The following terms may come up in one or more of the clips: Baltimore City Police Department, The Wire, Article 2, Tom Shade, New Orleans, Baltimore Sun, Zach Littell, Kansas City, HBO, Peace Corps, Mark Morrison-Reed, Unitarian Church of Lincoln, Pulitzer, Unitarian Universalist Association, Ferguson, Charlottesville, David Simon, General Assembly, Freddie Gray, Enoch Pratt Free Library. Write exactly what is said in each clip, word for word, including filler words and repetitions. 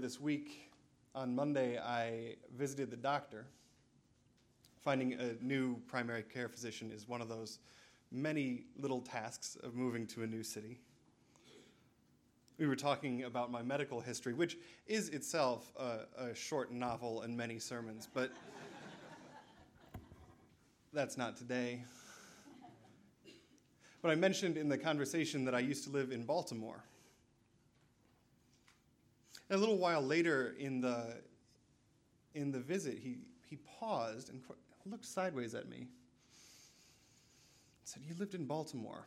this week, on Monday, I visited the doctor. Finding a new primary care physician is one of those many little tasks of moving to a new city. We were talking about my medical history, which is itself a, a short novel and many sermons, but that's not today. But I mentioned in the conversation that I used to live in Baltimore. And a little while later in the in the visit, he, he paused and looked sideways at me and said, "You lived in Baltimore.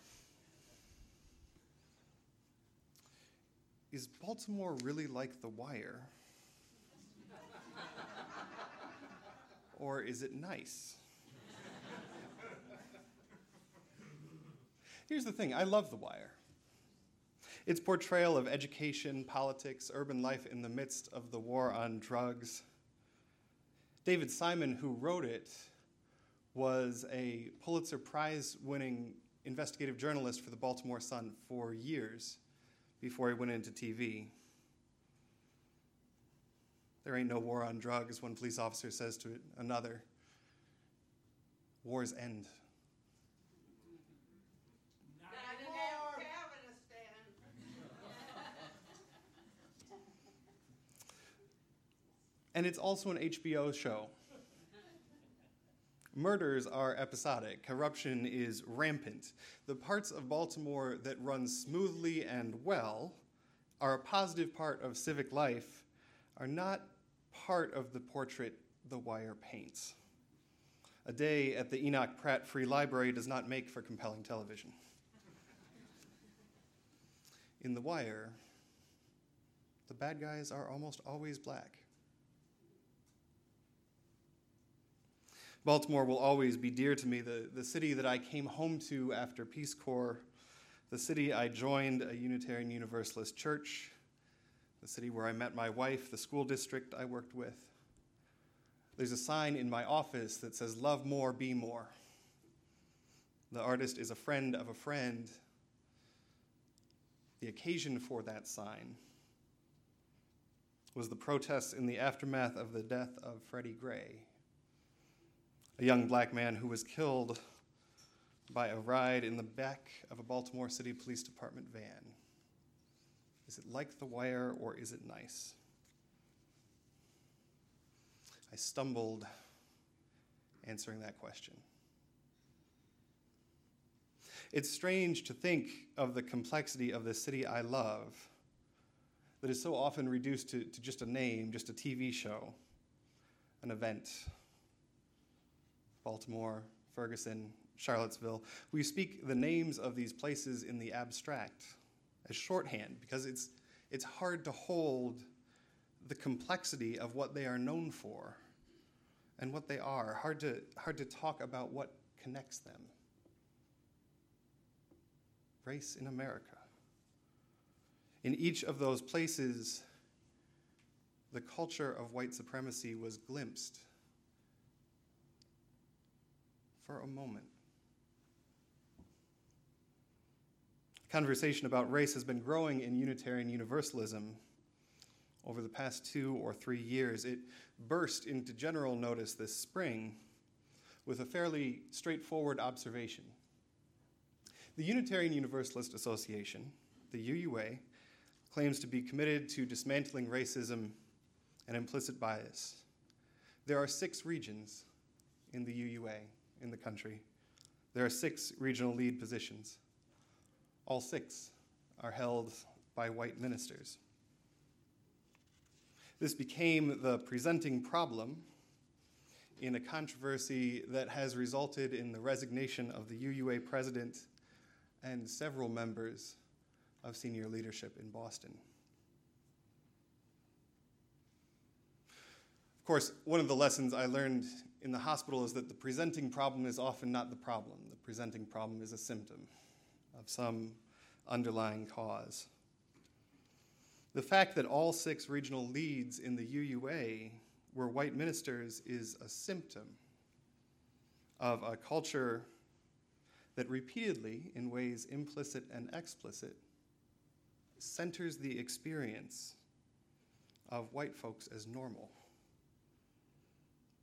Is Baltimore really like The Wire? Or is it nice?" Here's the thing, I love The Wire. Its portrayal of education, politics, urban life in the midst of the war on drugs. David Simon, who wrote it, was a Pulitzer Prize-winning investigative journalist for the Baltimore Sun for years before he went into T V. "There ain't no war on drugs," one police officer says to another. "War's end." And it's also an H B O show. Murders are episodic. Corruption is rampant. The parts of Baltimore that run smoothly and well are a positive part of civic life, are not part of the portrait The Wire paints. A day at the Enoch Pratt Free Library does not make for compelling television. In The Wire, the bad guys are almost always black. Baltimore will always be dear to me, the, the city that I came home to after Peace Corps, the city I joined a Unitarian Universalist church, the city where I met my wife, the school district I worked with. There's a sign in my office that says, "Love more, be more." The artist is a friend of a friend. The occasion for that sign was the protests in the aftermath of the death of Freddie Gray, a young black man who was killed by a ride in the back of a Baltimore City Police Department van. Is it like The Wire, or is it nice? I stumbled answering that question. It's strange to think of the complexity of the city I love that is so often reduced to, to just a name, just a T V show, an event. Baltimore, Ferguson, Charlottesville. We speak the names of these places in the abstract as shorthand because it's it's hard to hold the complexity of what they are known for and what they are. Hard to hard to talk about what connects them. Race in America. In each of those places, the culture of white supremacy was glimpsed for a moment. Conversation about race has been growing in Unitarian Universalism over the past two or three years. It burst into general notice this spring with a fairly straightforward observation. The Unitarian Universalist Association, the U U A, claims to be committed to dismantling racism and implicit bias. There are six regions in the U U A. In the country. There are six regional lead positions. All six are held by white ministers. This became the presenting problem in a controversy that has resulted in the resignation of the U U A president and several members of senior leadership in Boston. Of course, one of the lessons I learned in the hospital is that the presenting problem is often not the problem. The presenting problem is a symptom of some underlying cause. The fact that all six regional leads in the U U A were white ministers is a symptom of a culture that repeatedly, in ways implicit and explicit, centers the experience of white folks as normal.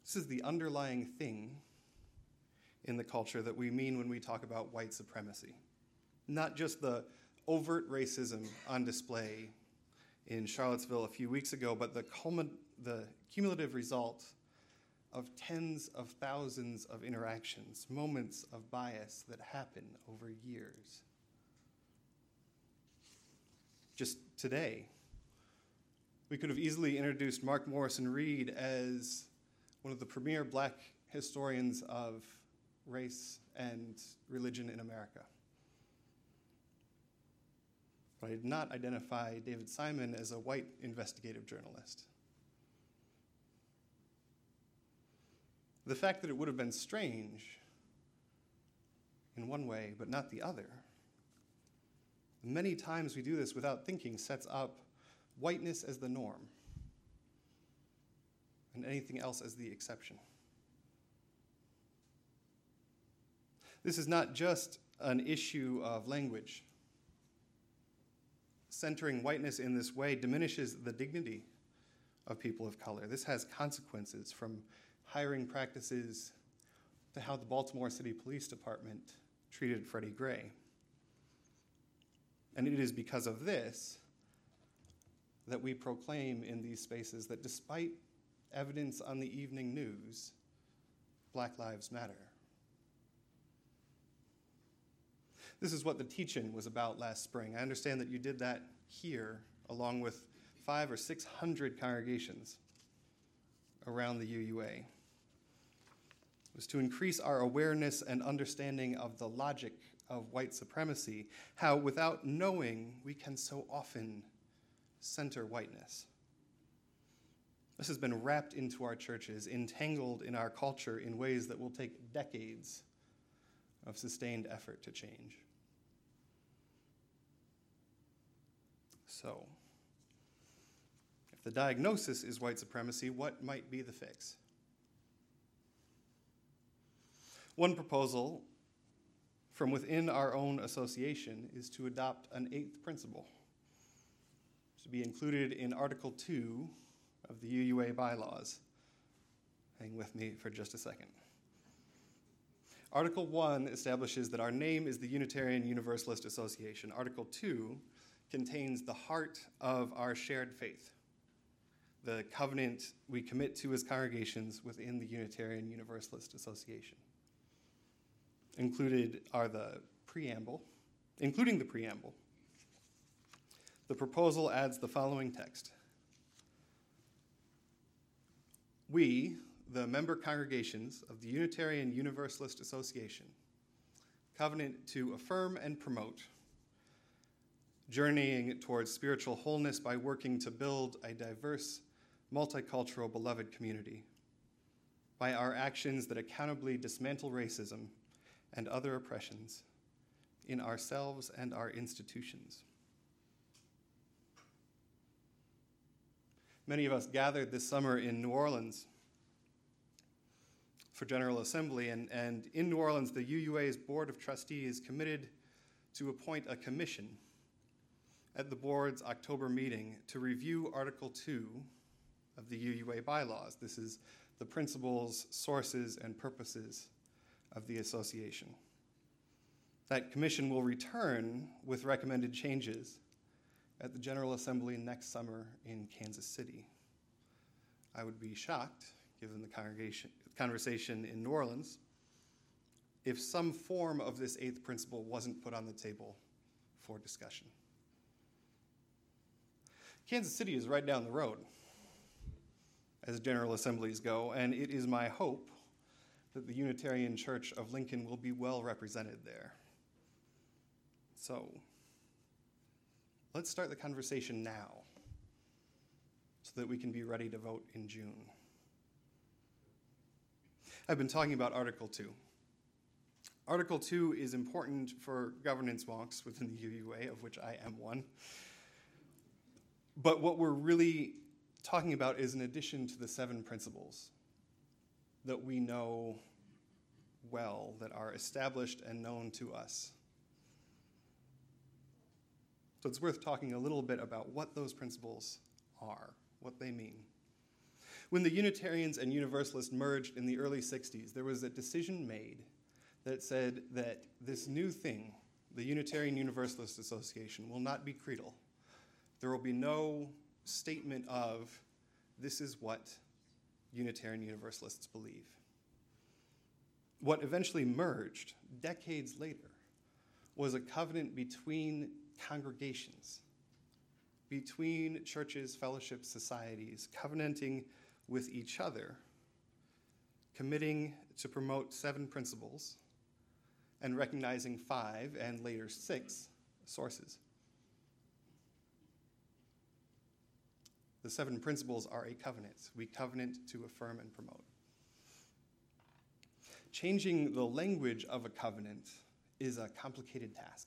This is the underlying thing in the culture that we mean when we talk about white supremacy. Not just the overt racism on display in Charlottesville a few weeks ago, but the, culmin- the cumulative result of tens of thousands of interactions, moments of bias that happen over years. Just today, we could have easily introduced Mark Morrison-Reed as one of the premier black historians of race and religion in America. But I did not identify David Simon as a white investigative journalist. The fact that it would have been strange in one way, but not the other. Many times we do this without thinking sets up whiteness as the norm and anything else as the exception. This is not just an issue of language. Centering whiteness in this way diminishes the dignity of people of color. This has consequences, from hiring practices to how the Baltimore City Police Department treated Freddie Gray. And it is because of this that we proclaim in these spaces that despite evidence on the evening news, Black Lives Matter. This is what the teach-in was about last spring. I understand that you did that here, along with five or six hundred congregations around the U U A. It was to increase our awareness and understanding of the logic of white supremacy, how without knowing, we can so often center whiteness. This has been wrapped into our churches, entangled in our culture in ways that will take decades of sustained effort to change. So, if the diagnosis is white supremacy, what might be the fix? One proposal from within our own association is to adopt an eighth principle to be included in Article two of the U U A bylaws. Hang with me for just a second. Article one establishes that our name is the Unitarian Universalist Association. Article two contains the heart of our shared faith, the covenant we commit to as congregations within the Unitarian Universalist Association. Included are the preamble, including the preamble. The proposal adds the following text. We, the member congregations of the Unitarian Universalist Association, covenant to affirm and promote journeying towards spiritual wholeness by working to build a diverse, multicultural, beloved community, by our actions that accountably dismantle racism and other oppressions in ourselves and our institutions. Many of us gathered this summer in New Orleans for General Assembly, and, and in New Orleans, the U U A's Board of Trustees committed to appoint a commission at the board's October meeting to review Article two of the U U A bylaws. This is the principles, sources, and purposes of the association. That commission will return with recommended changes at the General Assembly next summer in Kansas City. I would be shocked, given the congregation conversation in New Orleans, if some form of this eighth principle wasn't put on the table for discussion. Kansas City is right down the road, as General Assemblies go, and it is my hope that the Unitarian Church of Lincoln will be well represented there. So, let's start the conversation now, so that we can be ready to vote in June. I've been talking about Article two. Article two is important for governance wonks within the U U A, of which I am one. But what we're really talking about is an addition to the seven principles that we know well, that are established and known to us. So it's worth talking a little bit about what those principles are, what they they mean. When the Unitarians and Universalists merged in the early sixties, there was a decision made that said that this new thing, the Unitarian Universalist Association, will not be creedal. There will be no statement of this is what Unitarian Universalists believe. What eventually merged decades later was a covenant between congregations, between churches, fellowships, societies, covenanting with each other, committing to promote seven principles and recognizing five and later six sources. The seven principles are a covenant. We covenant to affirm and promote. Changing the language of a covenant is a complicated task.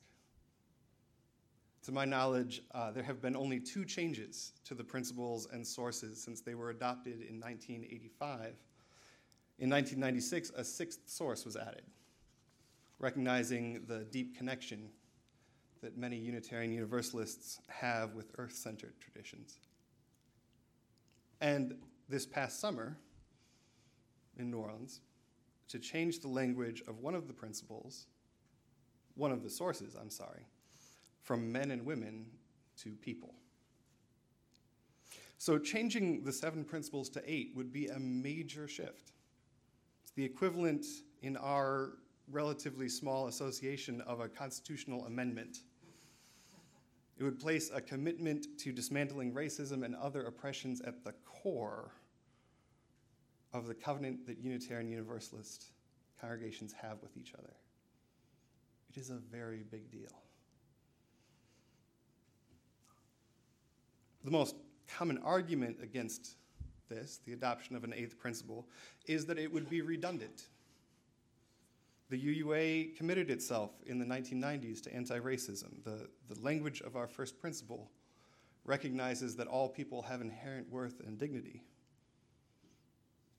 To my knowledge, uh, there have been only two changes to the principles and sources since they were adopted in nineteen eighty-five. In nineteen ninety-six, a sixth source was added, recognizing the deep connection that many Unitarian Universalists have with earth-centered traditions. And this past summer in New Orleans, to change the language of one of the principles, one of the sources, I'm sorry, from men and women to people. So changing the seven principles to eight would be a major shift. It's the equivalent in our relatively small association of a constitutional amendment. It would place a commitment to dismantling racism and other oppressions at the core of the covenant that Unitarian Universalist congregations have with each other. It is a very big deal. The most common argument against this, the adoption of an eighth principle, is that it would be redundant. The U U A committed itself in the nineteen nineties to anti-racism. The, the language of our first principle recognizes that all people have inherent worth and dignity.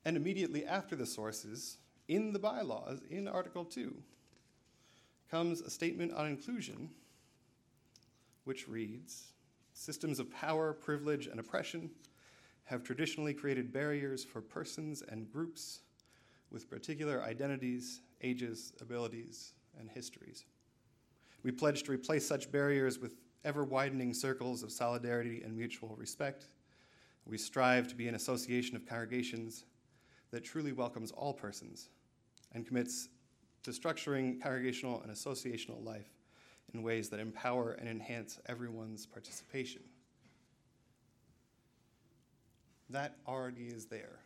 And immediately after the sources, in the bylaws, in Article two, comes a statement on inclusion, which reads, systems of power, privilege, and oppression have traditionally created barriers for persons and groups with particular identities, ages, abilities, and histories. We pledge to replace such barriers with ever-widening circles of solidarity and mutual respect. We strive to be an association of congregations that truly welcomes all persons and commits to structuring congregational and associational life in ways that empower and enhance everyone's participation. That already is there.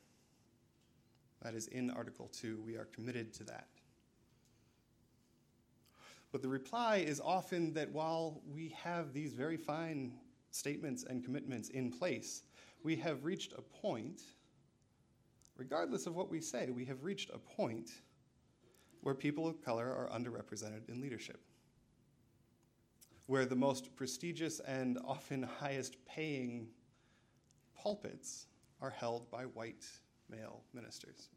That is in Article two. We are committed to that. But the reply is often that while we have these very fine statements and commitments in place, we have reached a point, regardless of what we say, we have reached a point where people of color are underrepresented in leadership, where the most prestigious and often highest-paying pulpits are held by white male ministers.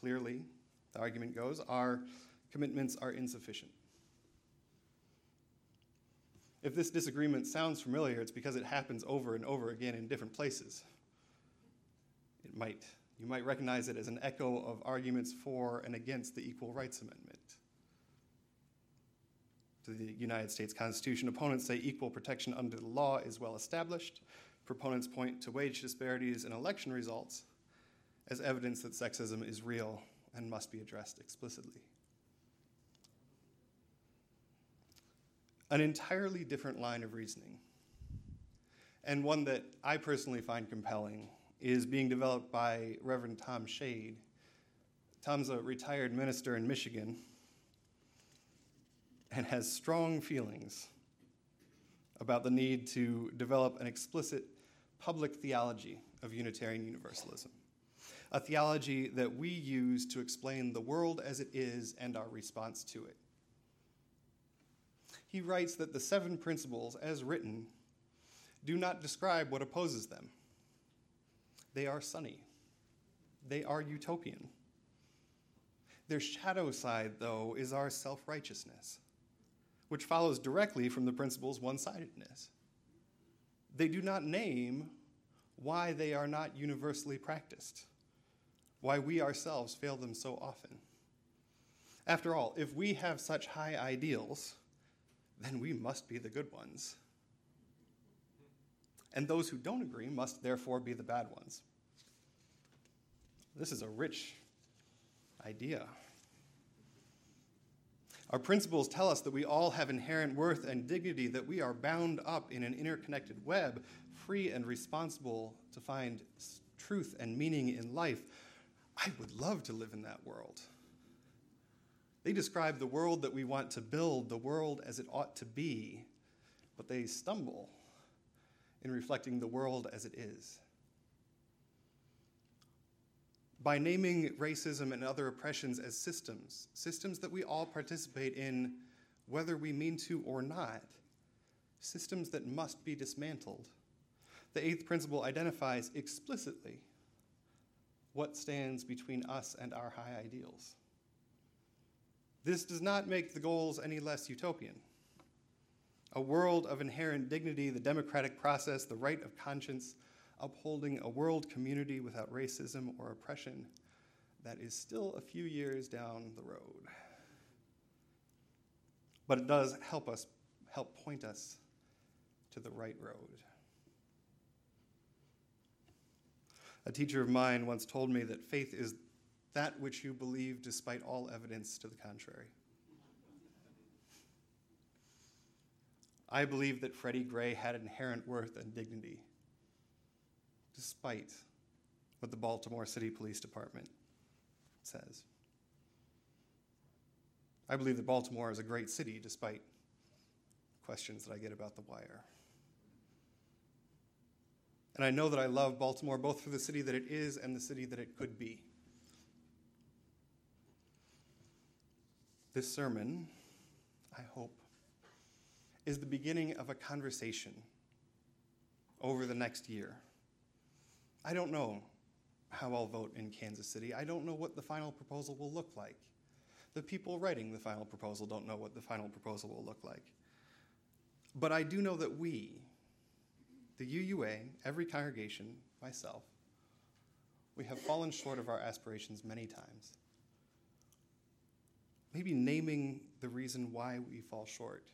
Clearly, the argument goes, our commitments are insufficient. If this disagreement sounds familiar, it's because it happens over and over again in different places. It might. You might recognize it as an echo of arguments for and against the Equal Rights Amendment to the United States Constitution. Opponents say equal protection under the law is well established. Proponents point to wage disparities in election results as evidence that sexism is real and must be addressed explicitly. An entirely different line of reasoning, and one that I personally find compelling, is being developed by Reverend Tom Shade. Tom's a retired minister in Michigan and has strong feelings about the need to develop an explicit public theology of Unitarian Universalism, a theology that we use to explain the world as it is and our response to it. He writes that the seven principles, as written, do not describe what opposes them. They are sunny. They are utopian. Their shadow side, though, is our self-righteousness, which follows directly from the principle's one-sidedness. they do not name why they are not universally practiced, why we ourselves fail them so often. After all, if we have such high ideals, then we must be the good ones. And those who don't agree must therefore be the bad ones. This is a rich idea. Our principles tell us that we all have inherent worth and dignity, that we are bound up in an interconnected web, free and responsible to find truth and meaning in life. I would love to live in that world. They describe the world that we want to build, the world as it ought to be, but they stumble in reflecting the world as it is. By naming racism and other oppressions as systems, systems that we all participate in, whether we mean to or not, systems that must be dismantled, the eighth principle identifies explicitly what stands between us and our high ideals. This does not make the goals any less utopian. A world of inherent dignity, the democratic process, the right of conscience, upholding a world community without racism or oppression, that is still a few years down the road. But it does help us, help point us to the right road. A teacher of mine once told me that faith is that which you believe despite all evidence to the contrary. I believe that Freddie Gray had inherent worth and dignity, despite what the Baltimore City Police Department says. I believe that Baltimore is a great city, despite questions that I get about The Wire. And I know that I love Baltimore, both for the city that it is and the city that it could be. This sermon, I hope, is the beginning of a conversation over the next year. I don't know how I'll vote in Kansas City. I don't know what the final proposal will look like. The people writing the final proposal don't know what the final proposal will look like. But I do know that we, the U U A, every congregation, myself, we have fallen short of our aspirations many times. Maybe naming the reason why we fall short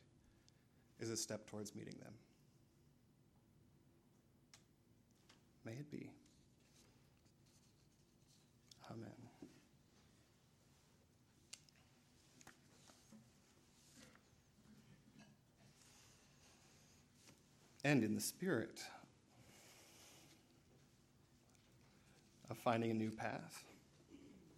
is a step towards meeting them. May it be. Amen. And in the spirit of finding a new path,